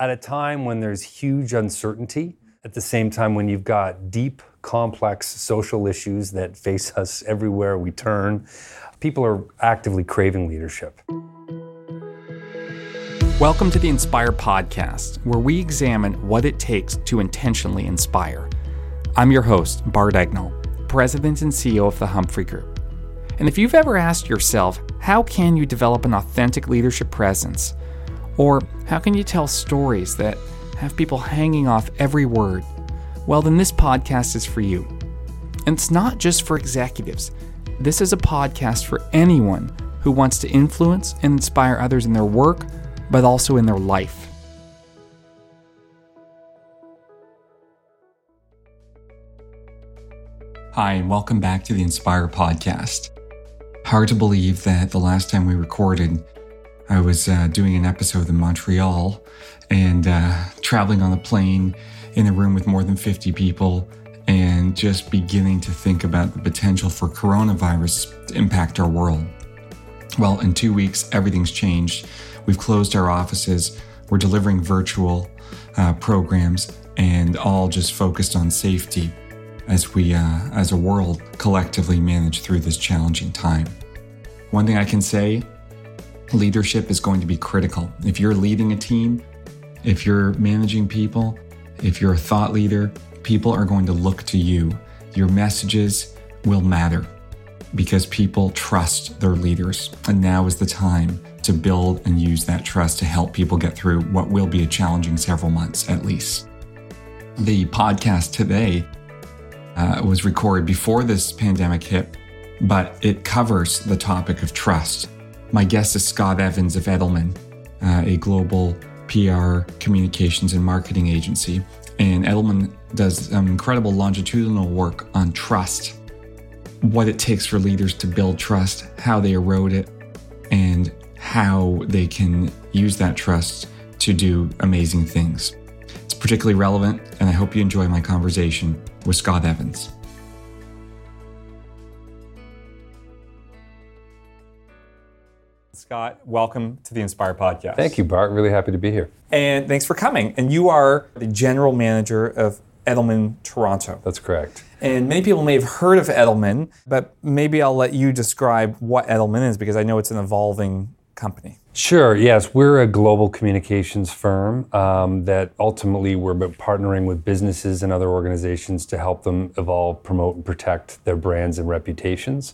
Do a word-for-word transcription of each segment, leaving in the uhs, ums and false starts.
at a time when there's huge uncertainty, at the same time when you've got deep, complex social issues that face us everywhere we turn, people are actively craving leadership. Welcome to the Inspire Podcast, where we examine what it takes to intentionally inspire. I'm your host, Bart Egnal, President and C E O of The Humphrey Group. And if you've ever asked yourself, how can you develop an authentic leadership presence? Or how can you tell stories that have people hanging off every word? Well, then this podcast is for you. And it's not just for executives. This is a podcast for anyone who wants to influence and inspire others in their work, but also in their life. Hi, and welcome back to the Inspire Podcast. Hard to believe that the last time we recorded, I was uh, doing an episode in Montreal and uh, traveling on the plane in a room with more than fifty people and just beginning to think about the potential for coronavirus to impact our world. Well, in two weeks, everything's changed. We've closed our offices, we're delivering virtual uh, programs, and all just focused on safety as we, uh, as a world, collectively manage through this challenging time. One thing I can say, leadership is going to be critical. If you're leading a team, if you're managing people, if you're a thought leader, people are going to look to you. Your messages will matter because people trust their leaders, and now is the time to build and use that trust to help people get through what will be a challenging several months at least. The podcast today uh, was recorded before this pandemic hit, but it covers the topic of trust. My guest is Scott Evans of Edelman, uh, a global P R, communications, and marketing agency. And Edelman does um, incredible longitudinal work on trust, what it takes for leaders to build trust, how they erode it, and how they can use that trust to do amazing things. It's particularly relevant, and I hope you enjoy my conversation with Scott Evans. Scott, welcome to the Inspire Podcast. Thank you, Bart. Really happy to be here. And thanks for coming. And you are the general manager of Edelman Toronto. That's correct. And many people may have heard of Edelman, but maybe I'll let you describe what Edelman is, because I know it's an evolving company. Sure, yes. We're a global communications firm um, that ultimately we're partnering with businesses and other organizations to help them evolve, promote, and protect their brands and reputations.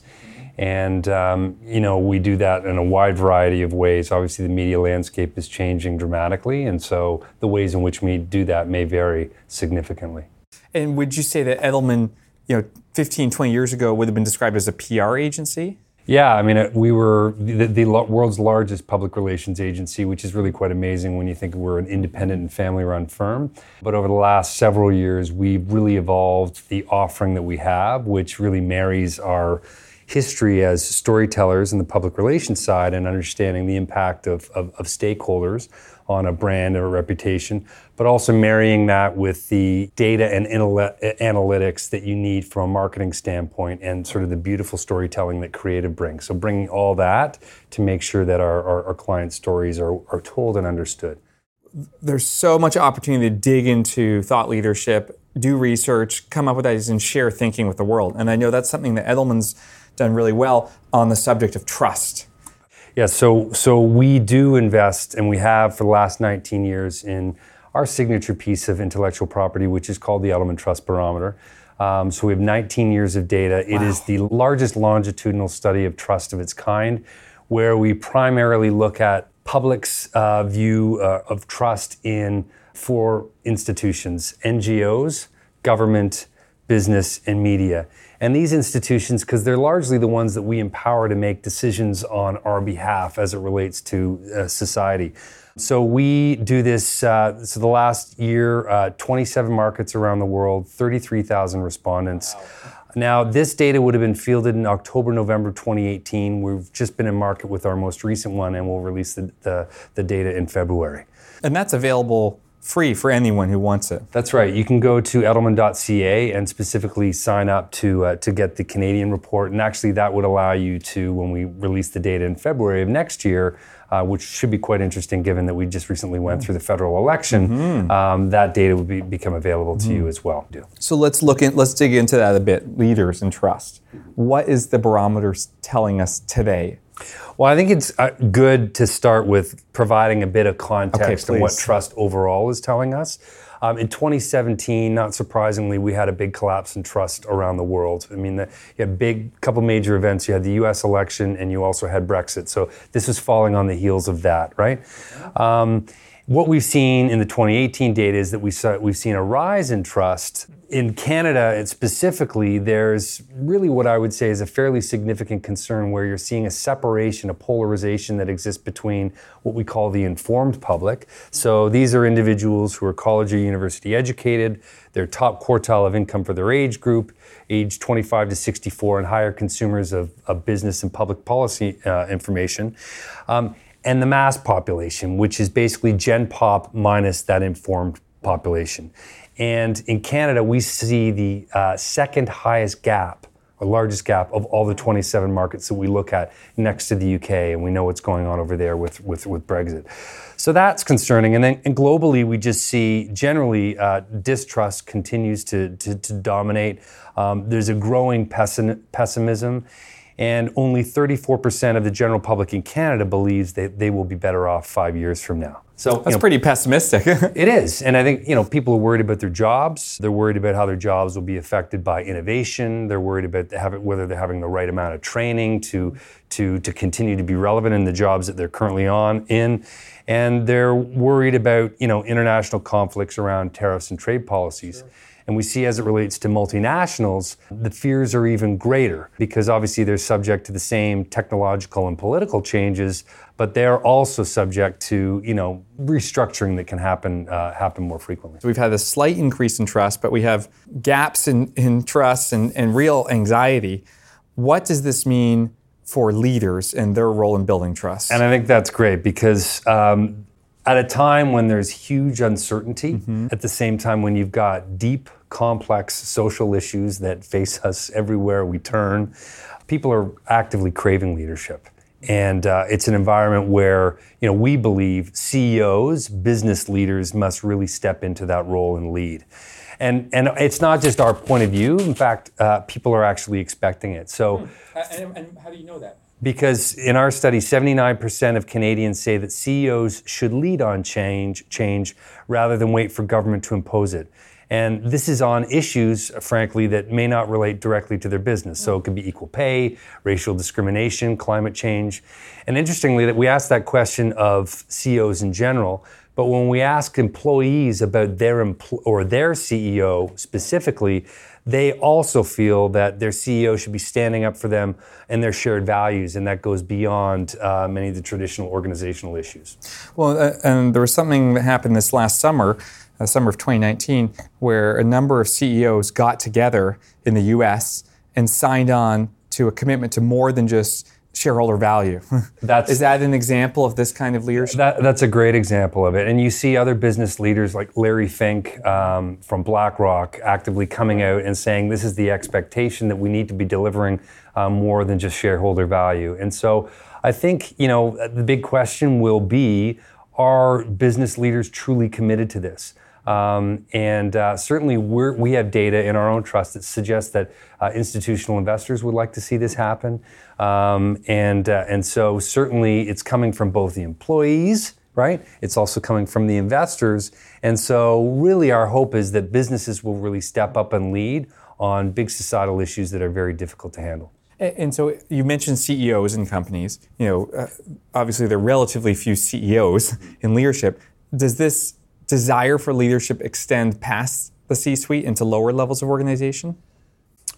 And, um, you know, we do that in a wide variety of ways. Obviously, the media landscape is changing dramatically, and so the ways in which we do that may vary significantly. And would you say that Edelman, you know, fifteen, twenty years ago would have been described as a P R agency? Yeah, I mean, we were the, the world's largest public relations agency, which is really quite amazing when you think we're an independent and family-run firm. But over the last several years, we've really evolved the offering that we have, which really marries our history as storytellers in the public relations side and understanding the impact of, of, of stakeholders on a brand or a reputation, but also marrying that with the data and anal- analytics that you need from a marketing standpoint and sort of the beautiful storytelling that creative brings. So bringing all that to make sure that our, our, our clients' stories are, are told and understood. There's so much opportunity to dig into thought leadership, do research, come up with ideas, and share thinking with the world. And I know that's something that Edelman's done really well on the subject of trust. Yeah, so so we do invest, and we have for the last nineteen years, in our signature piece of intellectual property, which is called the Edelman Trust Barometer. Um, so we have nineteen years of data. Wow. It is the largest longitudinal study of trust of its kind, where we primarily look at public's uh, view uh, of trust in four institutions: N G Os, government, business, and media. And these institutions, because they're largely the ones that we empower to make decisions on our behalf as it relates to uh, society. So we do this, uh, so the last year, uh, twenty-seven markets around the world, thirty-three thousand respondents. Wow. Now, this data would have been fielded in October, November twenty eighteen. We've just been in market with our most recent one, and we'll release the, the, the data in February. And that's available free for anyone who wants it. That's right. You can go to edelman dot c a and specifically sign up to uh, to get the Canadian report. And actually, that would allow you to, when we release the data in February of next year, uh, which should be quite interesting given that we just recently went through the federal election, mm-hmm. um, that data would be, become available to mm-hmm. you as well. So let's look in, let's dig into that a bit. Leaders and trust. What is the barometer telling us today? Well, I think it's uh, good to start with providing a bit of context on okay, what trust overall is telling us. Um, in twenty seventeen, not surprisingly, we had a big collapse in trust around the world. I mean, the, you had big couple major events. You had the U S election, and you also had Brexit. So this was falling on the heels of that, right? Um, What we've seen in the twenty eighteen data is that we saw, we've seen a rise in trust. In Canada specifically, there's really what I would say is a fairly significant concern where you're seeing a separation, a polarization that exists between what we call the informed public. So these are individuals who are college or university educated. They're top quartile of income for their age group, age twenty-five to sixty-four, and higher consumers of, of business and public policy uh, information. Um, and the mass population, which is basically Gen Pop minus that informed population. And in Canada, we see the uh, second highest gap, or largest gap, of all the twenty-seven markets that we look at next to the U K, and we know what's going on over there with, with, with Brexit. So that's concerning. And then and globally, we just see generally uh, distrust continues to, to, to dominate. Um, there's a growing pessim- pessimism. And only thirty-four percent of the general public in Canada believes that they will be better off five years from now. So that's you know, pretty pessimistic. It is. And I think, you know, people are worried about their jobs. They're worried about how their jobs will be affected by innovation. They're worried about whether they're having the right amount of training to to to continue to be relevant in the jobs that they're currently on in. And they're worried about, you know, international conflicts around tariffs and trade policies. Sure. And we see as it relates to multinationals, the fears are even greater because obviously they're subject to the same technological and political changes, but they're also subject to, you know, restructuring that can happen uh, happen more frequently. So we've had a slight increase in trust, but we have gaps in, in trust and, and real anxiety. What does this mean for leaders and their role in building trust? And I think that's great because um, at a time when there's huge uncertainty, mm-hmm. at the same time when you've got deep, complex social issues that face us everywhere we turn, people are actively craving leadership. And uh, it's an environment where, you know, we believe C E Os, business leaders must really step into that role and lead. And and it's not just our point of view. In fact, uh, people are actually expecting it. So, hmm. and, and how do you know that? Because in our study, seventy-nine percent of Canadians say that C E Os should lead on change, change rather than wait for government to impose it. And this is on issues, frankly, that may not relate directly to their business. So it could be equal pay, racial discrimination, climate change. And interestingly, that we asked that question of C E Os in general. But when we ask employees about their empl- or their C E O specifically, they also feel that their C E O should be standing up for them and their shared values, and that goes beyond uh, many of the traditional organizational issues. Well, uh, and there was something that happened this last summer, uh, summer of twenty nineteen, where a number of C E Os got together in the U S and signed on to a commitment to more than just shareholder value. That's, Is that an example of this kind of leadership? That, that's a great example of it. And you see other business leaders like Larry Fink um, from BlackRock actively coming out and saying this is the expectation that we need to be delivering uh, more than just shareholder value. And so I think, you know, the big question will be, are business leaders truly committed to this? Um, and uh, certainly we're, we have data in our own trust that suggests that uh, institutional investors would like to see this happen. Um, and uh, and so certainly it's coming from both the employees, right? It's also coming from the investors. And so really our hope is that businesses will really step up and lead on big societal issues that are very difficult to handle. And so you mentioned C E Os in companies. You know, uh, obviously there are relatively few C E Os in leadership. Does this desire for leadership extend past the C-suite into lower levels of organization?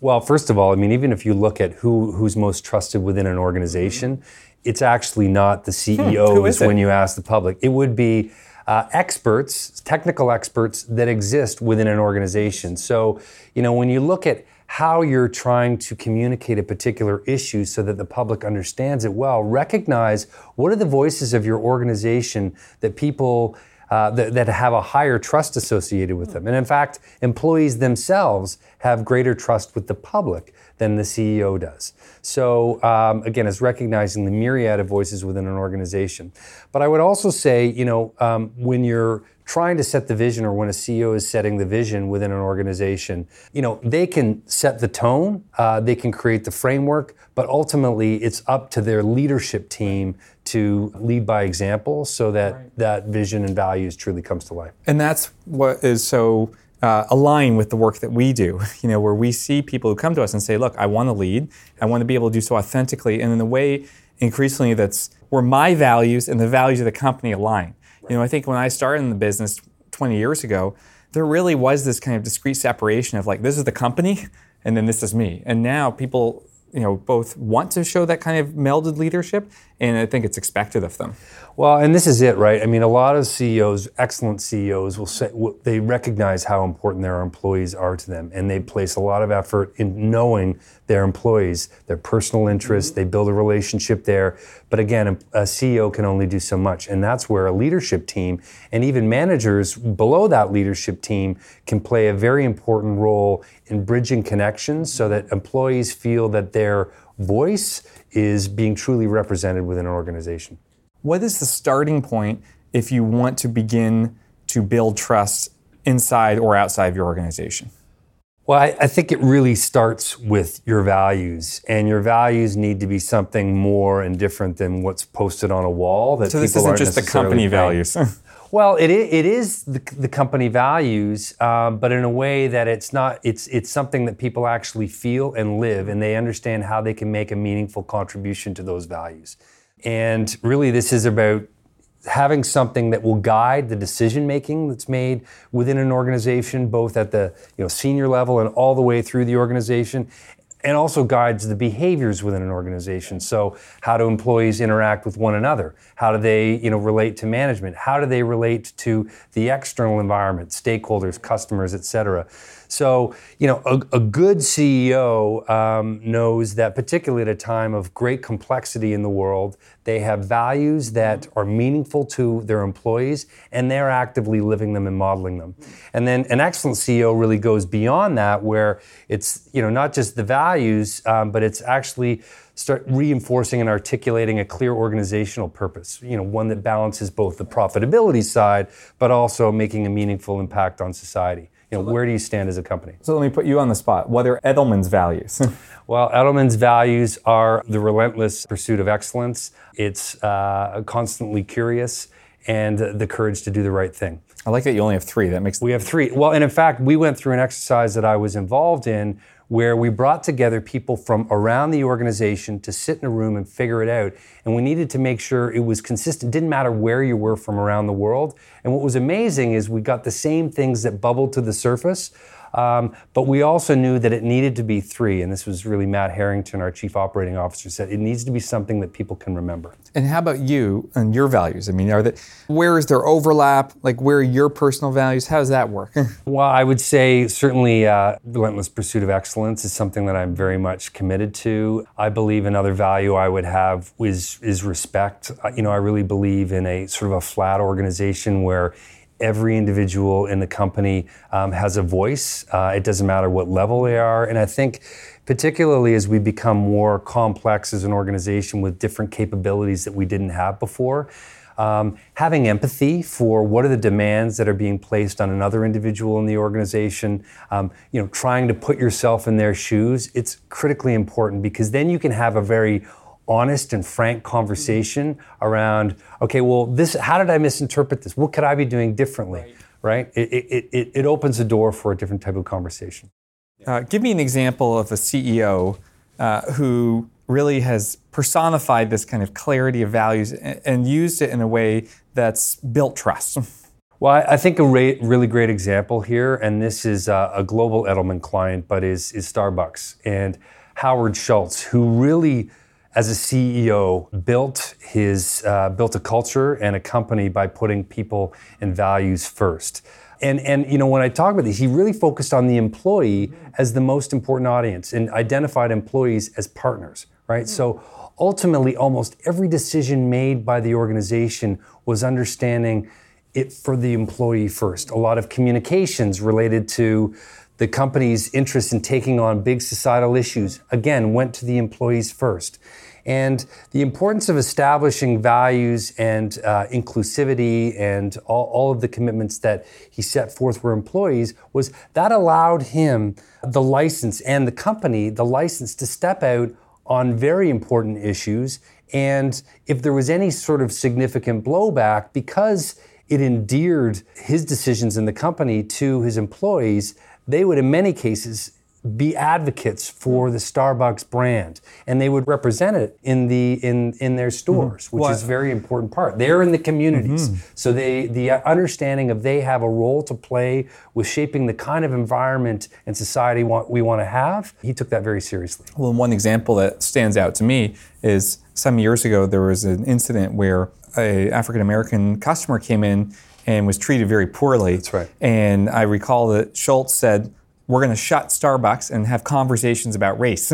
Well, first of all, I mean, even if you look at who who's most trusted within an organization, it's actually not the C E Os hmm, when you ask the public. It would be uh, experts, technical experts that exist within an organization. So, you know, when you look at how you're trying to communicate a particular issue so that the public understands it well, recognize what are the voices of your organization that people uh, that, that have a higher trust associated with them. And in fact, employees themselves have greater trust with the public than the C E O does. So um, again, it's recognizing the myriad of voices within an organization. But I would also say, you know, um, when you're trying to set the vision, or when a C E O is setting the vision within an organization, you know, they can set the tone, uh, they can create the framework, but ultimately it's up to their leadership team to lead by example so that right. that vision and values truly comes to life. And that's what is so uh, aligned with the work that we do, you know, where we see people who come to us and say, look, I want to lead, I want to be able to do so authentically and in a way increasingly that's where my values and the values of the company align. You know, I think when I started in the business twenty years ago, there really was this kind of discrete separation of like, this is the company, and then this is me. And now people, you know, both want to show that kind of melded leadership, and I think it's expected of them. Well, and this is it, right? I mean, a lot of C E Os, excellent C E Os, will say they recognize how important their employees are to them, and they place a lot of effort in knowing their employees, their personal interests. Mm-hmm. They build a relationship there. But again, a C E O can only do so much, and that's where a leadership team and even managers below that leadership team can play a very important role in bridging connections so that employees feel that their voice is being truly represented within an organization. What is the starting point if you want to begin to build trust inside or outside of your organization? Well, I, I think it really starts with your values, and your values need to be something more and different than what's posted on a wall. That so this isn't just the company values. Well, it is, it is the, the company values, um, but in a way that it's not. It's it's something that people actually feel and live, and they understand how they can make a meaningful contribution to those values. And really, this is about having something that will guide the decision making that's made within an organization, both at the you know senior level and all the way through the organization, and also guides the behaviors within an organization. So how do employees interact with one another? How do they you know relate to management? How do they relate to the external environment, stakeholders, customers, et cetera? So, you know, a, a good C E O um, knows that, particularly at a time of great complexity in the world, they have values that are meaningful to their employees, and they're actively living them and modeling them. And then an excellent C E O really goes beyond that, where it's, you know, not just the values, um, but it's actually start reinforcing and articulating a clear organizational purpose, you know, one that balances both the profitability side, but also making a meaningful impact on society. You know, where do you stand as a company? So let me put you on the spot. What are Edelman's values? Well, Edelman's values are the relentless pursuit of excellence. It's uh, constantly curious, and the courage to do the right thing. I like that you only have three. That makes. We have three. Well, and in fact, we went through an exercise that I was involved in where we brought together people from around the organization to sit in a room and figure it out. And we needed to make sure it was consistent. It didn't matter where you were from around the world. And what was amazing is we got the same things that bubbled to the surface, um, but we also knew that it needed to be three. And this was really Matt Harrington, our chief operating officer, said it needs to be something that people can remember. And how about you and your values? I mean, are that where is there overlap? Like, where are your personal values? How does that work? Well, I would say certainly uh, relentless pursuit of excellence. Excellence is something that I'm very much committed to. I believe another value I would have is, is respect. You know, I really believe in a sort of a flat organization where every individual in the company um, has a voice. Uh, it doesn't matter what level they are. And I think particularly as we become more complex as an organization with different capabilities that we didn't have before, Um, having empathy for what are the demands that are being placed on another individual in the organization, um, you know, trying to put yourself in their shoes, it's critically important, because then you can have a very honest and frank conversation around, okay, well, this, how did I misinterpret this? What could I be doing differently, right? right? It, it, it opens the door for a different type of conversation. Uh, give me an example of a C E O uh, who really has personified this kind of clarity of values and, and used it in a way that's built trust. Well, I, I think a re- really great example here, and this is a, a global Edelman client, but is, is Starbucks, and Howard Schultz, who really, as a C E O, built his uh, built a culture and a company by putting people and values first. And, and you know, when I talk about this, he really focused on the employee as the most important audience and identified employees as partners, right? So ultimately, almost every decision made by the organization was understanding it for the employee first. A lot of communications related to the company's interest in taking on big societal issues, again, went to the employees first. And the importance of establishing values and uh, inclusivity and all, all of the commitments that he set forth were employees was that allowed him the license and the company the license to step out on very important issues. And if there was any sort of significant blowback, because it endeared his decisions in the company to his employees, they would in many cases be advocates for the Starbucks brand, and they would represent it in the in, in their stores, mm-hmm. which well, is a very important part. They're in the communities. Mm-hmm. So they the understanding of they have a role to play with shaping the kind of environment and society want, we want to have, he took that very seriously. Well, one example that stands out to me is some years ago, there was an incident where an African-American customer came in and was treated very poorly. That's right. And I recall that Schultz said, "We're going to shut Starbucks and have conversations about race."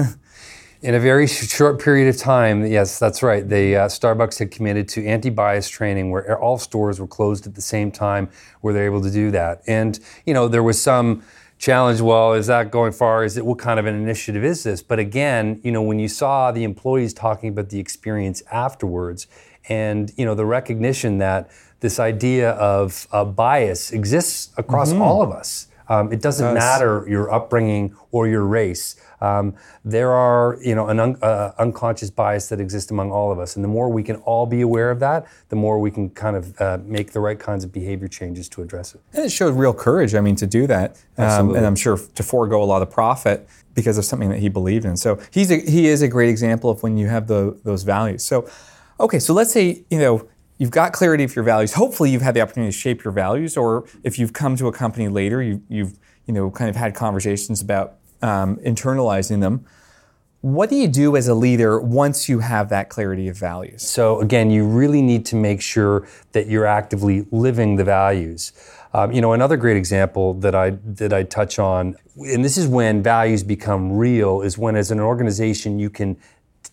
In a very short period of time, yes, that's right. They, uh, Starbucks had committed to anti-bias training where all stores were closed at the same time where they're able to do that. And, you know, there was some challenge, well, is that going far? Is it, what kind of an initiative is this? But again, you know, when you saw the employees talking about the experience afterwards and, you know, the recognition that this idea of uh, bias exists across mm-hmm. all of us. Um, it doesn't yes. matter your upbringing or your race. Um, there are, you know, an un- uh, unconscious bias that exists among all of us. And the more we can all be aware of that, the more we can kind of uh, make the right kinds of behavior changes to address it. And it showed real courage, I mean, to do that. Um, and I'm sure to forego a lot of profit because of something that he believed in. So he's a, he is a great example of when you have the, those values. So, okay, so let's say, you know, you've got clarity of your values. Hopefully, you've had the opportunity to shape your values, or if you've come to a company later, you, you've you know kind of had conversations about um, internalizing them. What do you do as a leader once you have that clarity of values? So again, you really need to make sure that you're actively living the values. Um, you know, another great example that I that I touch on, and this is when values become real, is when as an organization you can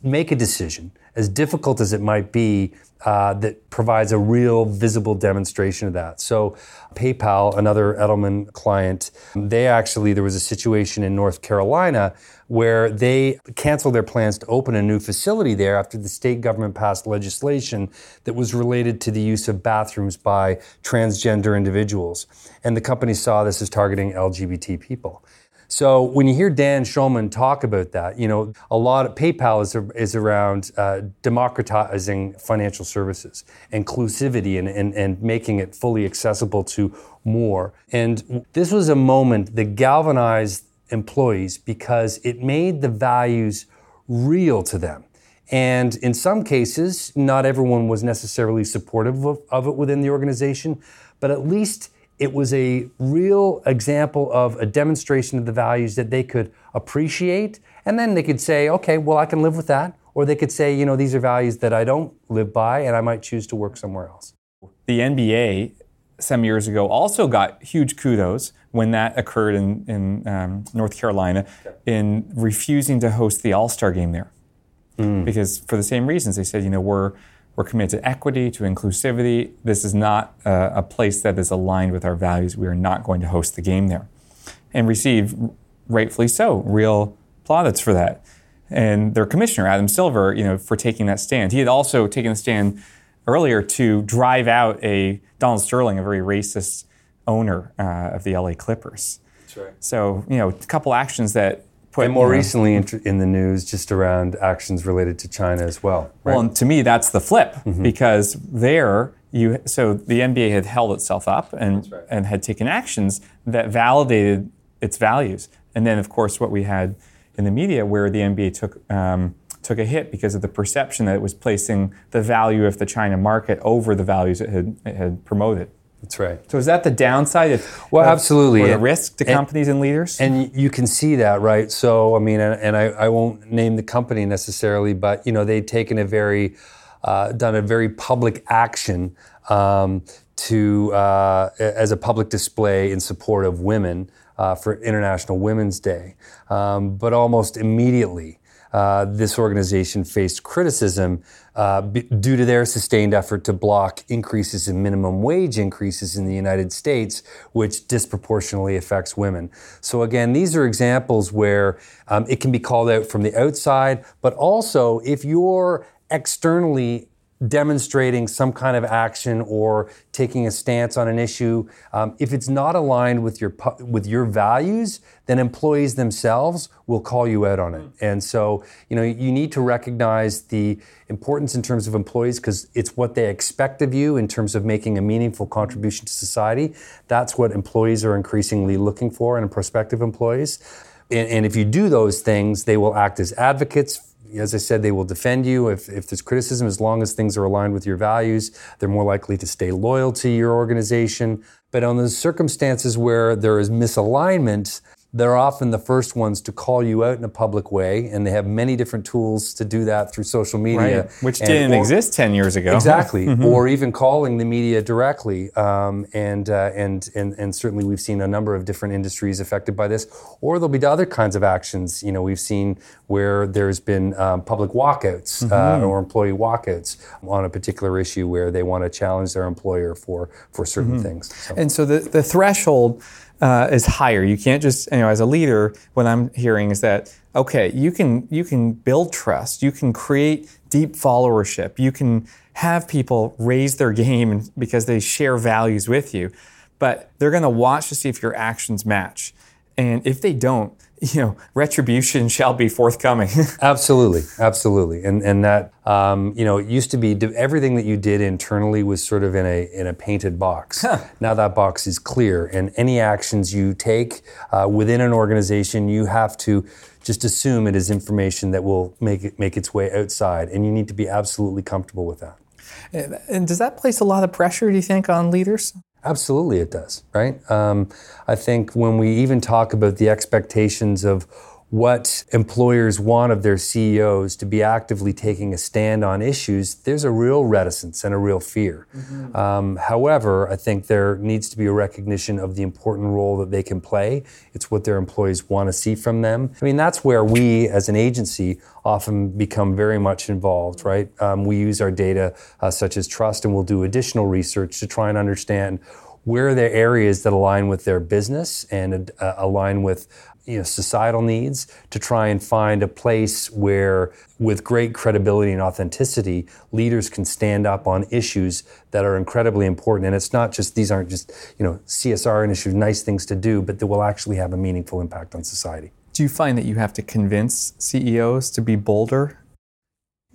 make a decision, as difficult as it might be, uh, that provides a real visible demonstration of that. So PayPal, another Edelman client, they actually, there was a situation in North Carolina where they canceled their plans to open a new facility there after the state government passed legislation that was related to the use of bathrooms by transgender individuals. And the company saw this as targeting L G B T people. So when you hear Dan Schulman talk about that, you know, a lot of PayPal is is around uh, democratizing financial services, inclusivity, and, and, and making it fully accessible to more. And this was a moment that galvanized employees because it made the values real to them. And in some cases, not everyone was necessarily supportive of, of it within the organization, but at least it was a real example of a demonstration of the values that they could appreciate. And then they could say, okay, well, I can live with that. Or they could say, you know, these are values that I don't live by and I might choose to work somewhere else. The N B A some years ago also got huge kudos when that occurred in, in um, North Carolina in refusing to host the All-Star game there. Mm. Because for the same reasons, they said, you know, we're We're committed to equity, to inclusivity. This is not uh, a place that is aligned with our values. We are not going to host the game there. And receive, rightfully so, real plaudits for that. And their commissioner, Adam Silver, you know, for taking that stand. He had also taken a stand earlier to drive out a Donald Sterling, a very racist owner uh, of the L A Clippers. That's right. So, you know, a couple actions that Put, and more you know, recently in the news, just around actions related to China as well. Right? Well, and to me, that's the flip, mm-hmm. because there, you so the N B A had held itself up and right. and had taken actions that validated its values. And then, of course, what we had in the media, where the N B A took um, took a hit because of the perception that it was placing the value of the China market over the values it had it had promoted. That's right. So is that the downside? If, well, uh, absolutely. Or the and, risk to companies and, and leaders? And you can see that, right? So, I mean, and, and I, I won't name the company necessarily, but, you know, they've taken a very, uh, done a very public action um, to, uh, as a public display in support of women uh, for International Women's Day. Um, but almost immediately, uh, this organization faced criticism uh, b- due to their sustained effort to block increases in minimum wage increases in the United States, which disproportionately affects women. So again, these are examples where um, it can be called out from the outside, but also if you're externally demonstrating some kind of action or taking a stance on an issue, um, if it's not aligned with your with your values, then employees themselves will call you out on it. And so, you know, you need to recognize the importance in terms of employees because it's what they expect of you in terms of making a meaningful contribution to society. That's what employees are increasingly looking for in prospective employees. And, and if you do those things, they will act as advocates. As I said, they will defend you if, if there's criticism. As long as things are aligned with your values, they're more likely to stay loyal to your organization. But on those circumstances where there is misalignment, they're often the first ones to call you out in a public way, and they have many different tools to do that through social media. Right. Which and, didn't or, exist ten years ago. Exactly. Mm-hmm. Or even calling the media directly. Um, and, uh, and and and certainly we've seen a number of different industries affected by this. Or there'll be other kinds of actions. You know, we've seen where there's been um, public walkouts mm-hmm. uh, or employee walkouts on a particular issue where they want to challenge their employer for, for certain mm-hmm. things. So. And so the, the threshold Uh, is higher. You can't just, you know, as a leader, what I'm hearing is that, okay, you can you can build trust, you can create deep followership, you can have people raise their game because they share values with you, but they're going to watch to see if your actions match. And if they don't, you know, retribution shall be forthcoming. Absolutely, absolutely, and and that um, you know, it used to be everything that you did internally was sort of in a in a painted box. Huh. Now that box is clear, and any actions you take uh, within an organization, you have to just assume it is information that will make it make its way outside, and you need to be absolutely comfortable with that. And, and does that place a lot of pressure, do you think, on leaders? Absolutely it does, right? Um, I think when we even talk about the expectations of what employers want of their C E Os to be actively taking a stand on issues, there's a real reticence and a real fear. Mm-hmm. Um, however, I think there needs to be a recognition of the important role that they can play. It's what their employees want to see from them. I mean, that's where we as an agency often become very much involved, right? Um, we use our data uh, such as trust, and we'll do additional research to try and understand where are there areas that align with their business and uh, align with, you know, societal needs, to try and find a place where, with great credibility and authenticity, leaders can stand up on issues that are incredibly important. And it's not just, these aren't just, you know, C S R initiatives, nice things to do, but that will actually have a meaningful impact on society. Do you find that you have to convince C E Os to be bolder?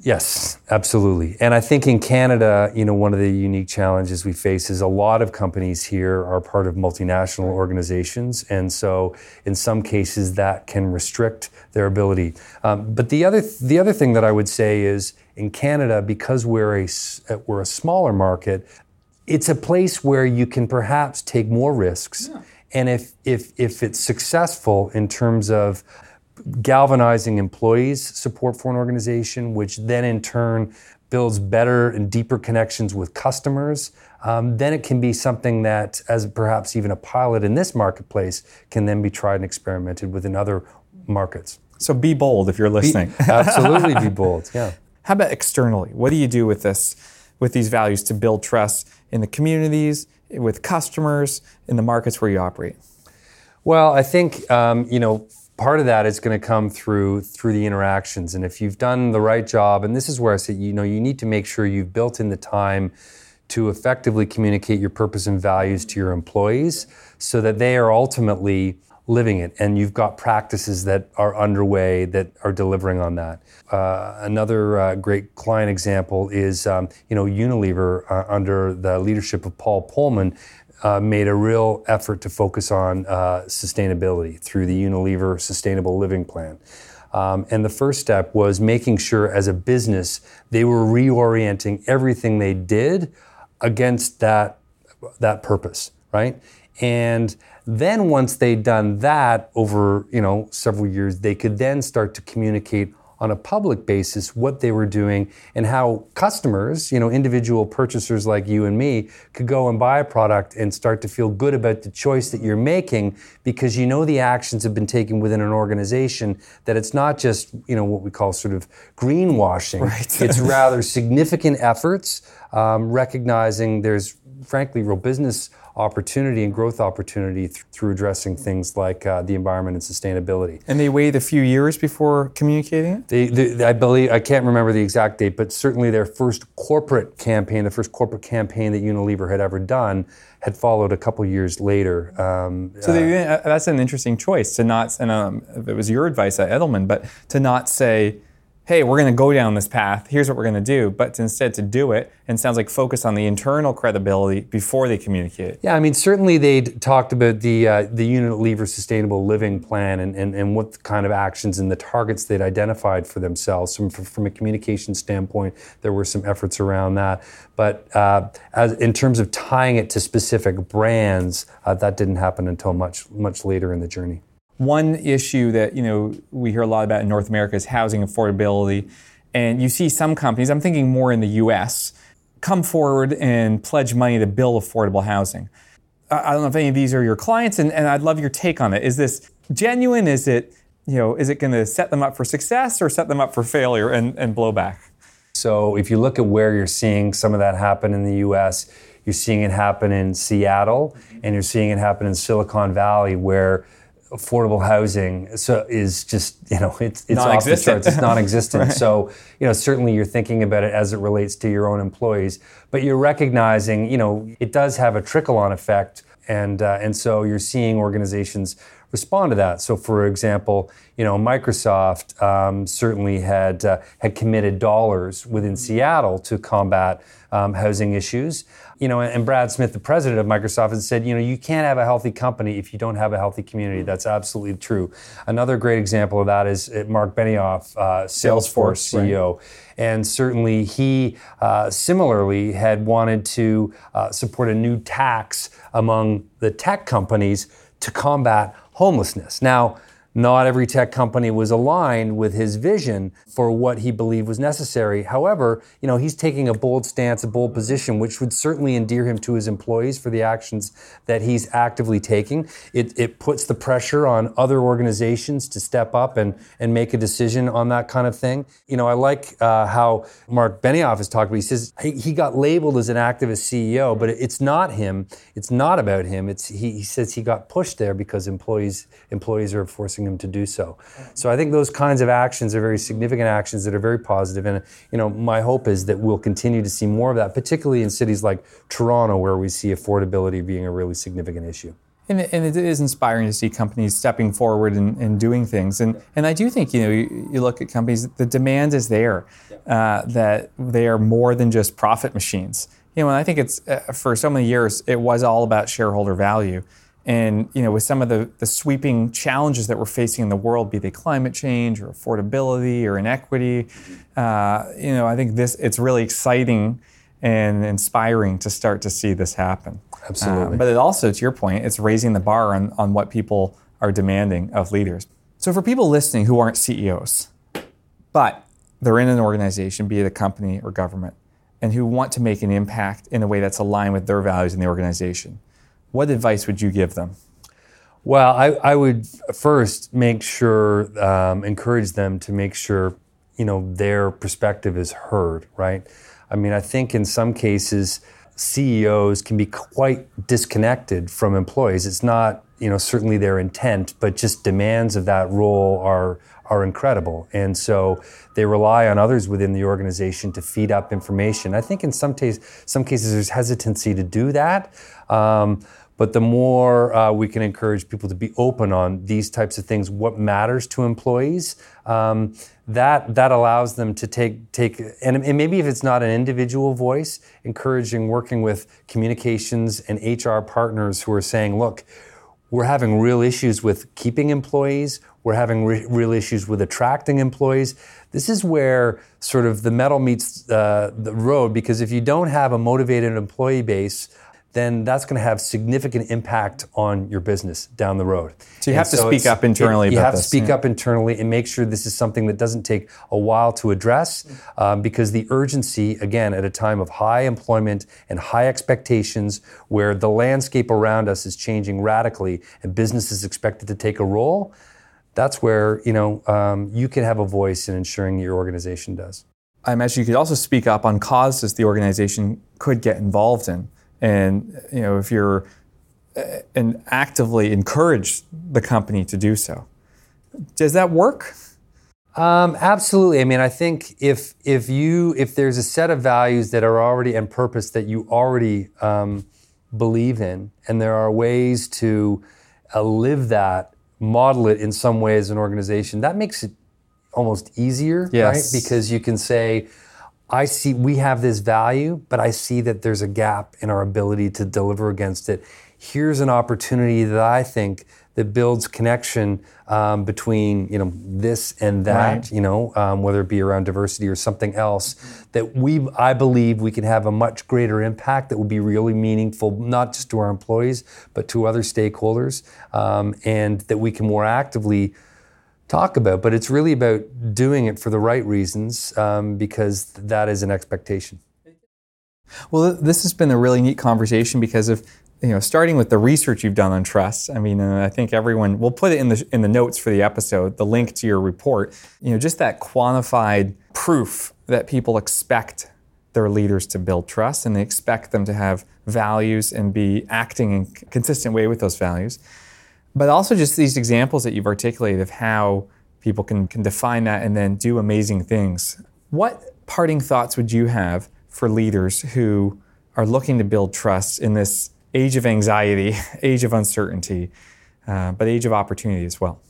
Yes, absolutely. And I think in Canada, you know, one of the unique challenges we face is a lot of companies here are part of multinational organizations. And so in some cases that can restrict their ability. Um, but the other the other thing that I would say is in Canada, because we're a, we're a smaller market, it's a place where you can perhaps take more risks. Yeah. And if if if it's successful in terms of galvanizing employees' support for an organization, which then in turn builds better and deeper connections with customers, um, then it can be something that, as perhaps even a pilot in this marketplace, can then be tried and experimented with in other markets. So be bold if you're listening. Be, absolutely be bold, yeah. How about externally? What do you do with this, with these values to build trust in the communities, with customers, in the markets where you operate? Well, I think, um, you know, part of that is going to come through through the interactions. And if you've done the right job, and this is where I say, you know, you need to make sure you've built in the time to effectively communicate your purpose and values to your employees so that they are ultimately living it. And you've got practices that are underway that are delivering on that. Uh, another uh, great client example is, um, you know, Unilever, uh, under the leadership of Paul Polman, Uh, made a real effort to focus on uh, sustainability through the Unilever Sustainable Living Plan. Um, and the first step was making sure as a business, they were reorienting everything they did against that, that purpose, right? And then once they'd done that over, you know, several years, they could then start to communicate on a public basis what they were doing and how customers, you know, individual purchasers like you and me, could go and buy a product and start to feel good about the choice that you're making because you know the actions have been taken within an organization, that it's not just, you know, what we call sort of greenwashing. Right. It's rather significant efforts, um, recognizing there's, frankly, real business opportunity and growth opportunity th- through addressing things like uh, the environment and sustainability. And they wait a few years before communicating it? They, they, I believe, I can't remember the exact date, but certainly their first corporate campaign, the first corporate campaign that Unilever had ever done, had followed a couple years later. Um, so they, uh, that's an interesting choice to not, and um, it was your advice at Edelman, but to not say, hey, we're going to go down this path, here's what we're going to do, but instead to do it, and it sounds like focus on the internal credibility before they communicate. Yeah, I mean, certainly they talked about the uh, the Unilever Sustainable Living Plan and, and, and what kind of actions and the targets they'd identified for themselves. From, from a communication standpoint, there were some efforts around that. But uh, as in terms of tying it to specific brands, uh, that didn't happen until much much later in the journey. One issue that, you know, we hear a lot about in North America is housing affordability. And you see some companies, I'm thinking more in the U S, come forward and pledge money to build affordable housing. I don't know if any of these are your clients, and, and I'd love your take on it. Is this genuine? Is it, you know, is it going to set them up for success or set them up for failure and, and blowback? So if you look at where you're seeing some of that happen in the U S, you're seeing it happen in Seattle, and you're seeing it happen in Silicon Valley, where affordable housing so is just, you know, it's it's off the charts. It's non-existent. Right. So, you know, certainly you're thinking about it as it relates to your own employees, but you're recognizing, you know, it does have a trickle-on effect, and uh, and so you're seeing organizations respond to that. So, for example, you know, Microsoft um, certainly had uh, had committed dollars within Seattle to combat um, housing issues. You know, and Brad Smith, the president of Microsoft, has said, you know, you can't have a healthy company if you don't have a healthy community. That's absolutely true. Another great example of that is Mark Benioff, uh, Salesforce, Salesforce C E O. Right. And certainly he uh, similarly had wanted to uh, support a new tax among the tech companies to combat homelessness. Now, not every tech company was aligned with his vision for what he believed was necessary. However, you know, he's taking a bold stance, a bold position, which would certainly endear him to his employees for the actions that he's actively taking. It it puts the pressure on other organizations to step up and, and make a decision on that kind of thing. You know, I like uh, how Mark Benioff has talked about. He says he, he got labeled as an activist C E O, but it's not him. It's not about him. It's he, he says he got pushed there because employees employees are forcing him to do so. So I think those kinds of actions are very significant actions that are very positive. And, you know, my hope is that we'll continue to see more of that, particularly in cities like Toronto, where we see affordability being a really significant issue. And, and it is inspiring to see companies stepping forward and, and doing things. And and I do think, you know, you, you look at companies, the demand is there, uh, that they are more than just profit machines. You know, and I think it's, uh, for so many years, it was all about shareholder value. And, you know, with some of the, the sweeping challenges that we're facing in the world, be they climate change or affordability or inequity, uh, you know, I think this it's really exciting and inspiring to start to see this happen. Absolutely. Uh, but it also, to your point, it's raising the bar on, on what people are demanding of leaders. So for people listening who aren't C E Os, but they're in an organization, be it a company or government, and who want to make an impact in a way that's aligned with their values in the organization, what advice would you give them? Well, I, I would first make sure, um, encourage them to make sure, you know, their perspective is heard, right? I mean, I think in some cases, C E Os can be quite disconnected from employees. It's not, you know, certainly their intent, but just demands of that role are are incredible. And so they rely on others within the organization to feed up information. I think in some, t- some cases there's hesitancy to do that. Um, But the more uh, we can encourage people to be open on these types of things, what matters to employees, um, that that allows them to take take and, and maybe if it's not an individual voice, encouraging working with communications and H R partners who are saying, look, we're having real issues with keeping employees. We're having re- real issues with attracting employees. This is where sort of the metal meets uh, the road, because if you don't have a motivated employee base, then that's going to have significant impact on your business down the road. So you have to speak up internally about this. You have to speak up internally and make sure this is something that doesn't take a while to address, um, because the urgency, again, at a time of high employment and high expectations where the landscape around us is changing radically and business is expected to take a role, that's where, you know, um, you can have a voice in ensuring your organization does. I imagine you could also speak up on causes the organization could get involved in. And, you know, if you're uh, and actively encourage the company to do so. Does that work? Um, absolutely. I mean, I think if if you if there's a set of values that are already and purpose that you already um, believe in, and there are ways to uh, live that, model it in some way as an organization, that makes it almost easier, yes. Right? Because you can say, I see we have this value, but I see that there's a gap in our ability to deliver against it. Here's an opportunity that I think that builds connection um, between, you know, this and that, right. you know, um, whether it be around diversity or something else, that we, I believe we can have a much greater impact that will be really meaningful, not just to our employees, but to other stakeholders, um, and that we can more actively talk about, but it's really about doing it for the right reasons, um, because that is an expectation. Well, this has been a really neat conversation because of, you know, starting with the research you've done on trust. I mean, uh, I think everyone, we'll put it in the in the notes for the episode, the link to your report, you know, just that quantified proof that people expect their leaders to build trust and they expect them to have values and be acting in a consistent way with those values. But also just these examples that you've articulated of how people can, can define that and then do amazing things. What parting thoughts would you have for leaders who are looking to build trust in this age of anxiety, age of uncertainty, uh, but age of opportunity as well?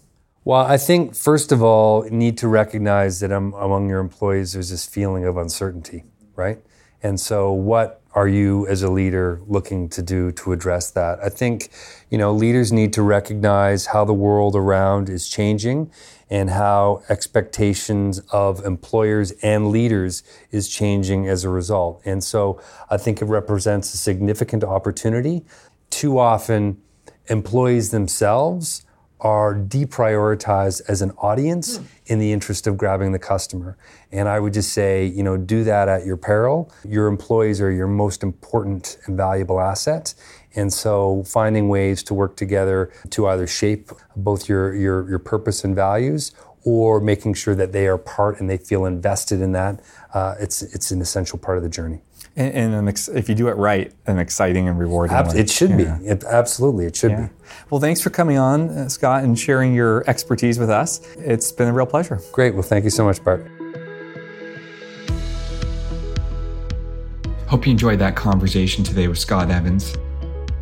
Well, I think, first of all, you need to recognize that um, among your employees, there's this feeling of uncertainty, right? And so what are you as a leader looking to do to address that? I think, you know, leaders need to recognize how the world around is changing and how expectations of employers and leaders is changing as a result. And so I think it represents a significant opportunity. Too often, employees themselves are deprioritized as an audience mm. in the interest of grabbing the customer. And I would just say, you know, do that at your peril. Your employees are your most important and valuable asset. And so finding ways to work together to either shape both your, your, your purpose and values, or making sure that they are part and they feel invested in that, uh, it's it's an essential part of the journey. And, and an ex- if you do it right, an exciting and rewarding Ab- one. It should yeah. be. It, absolutely, it should yeah. be. Well, thanks for coming on, uh, Scott, and sharing your expertise with us. It's been a real pleasure. Great. Well, thank you so much, Bart. Hope you enjoyed that conversation today with Scott Evans.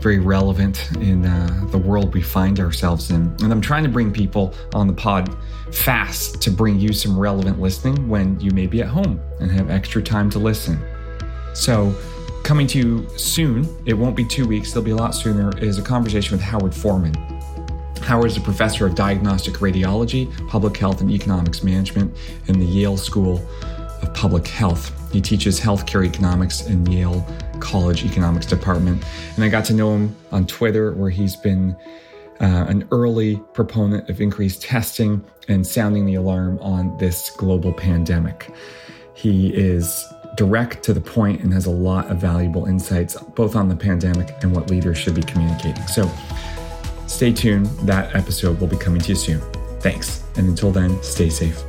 Very relevant in uh, the world we find ourselves in. And I'm trying to bring people on the pod fast to bring you some relevant listening when you may be at home and have extra time to listen. So coming to you soon, it won't be two weeks, there'll be a lot sooner, is a conversation with Howard Forman. Howard is a professor of diagnostic radiology, public health and economics management in the Yale School of Public Health. He teaches healthcare economics in Yale College Economics Department. And I got to know him on Twitter, where he's been uh, an early proponent of increased testing and sounding the alarm on this global pandemic. He is direct to the point and has a lot of valuable insights, both on the pandemic and what leaders should be communicating. So stay tuned. That episode will be coming to you soon. Thanks. And until then, stay safe.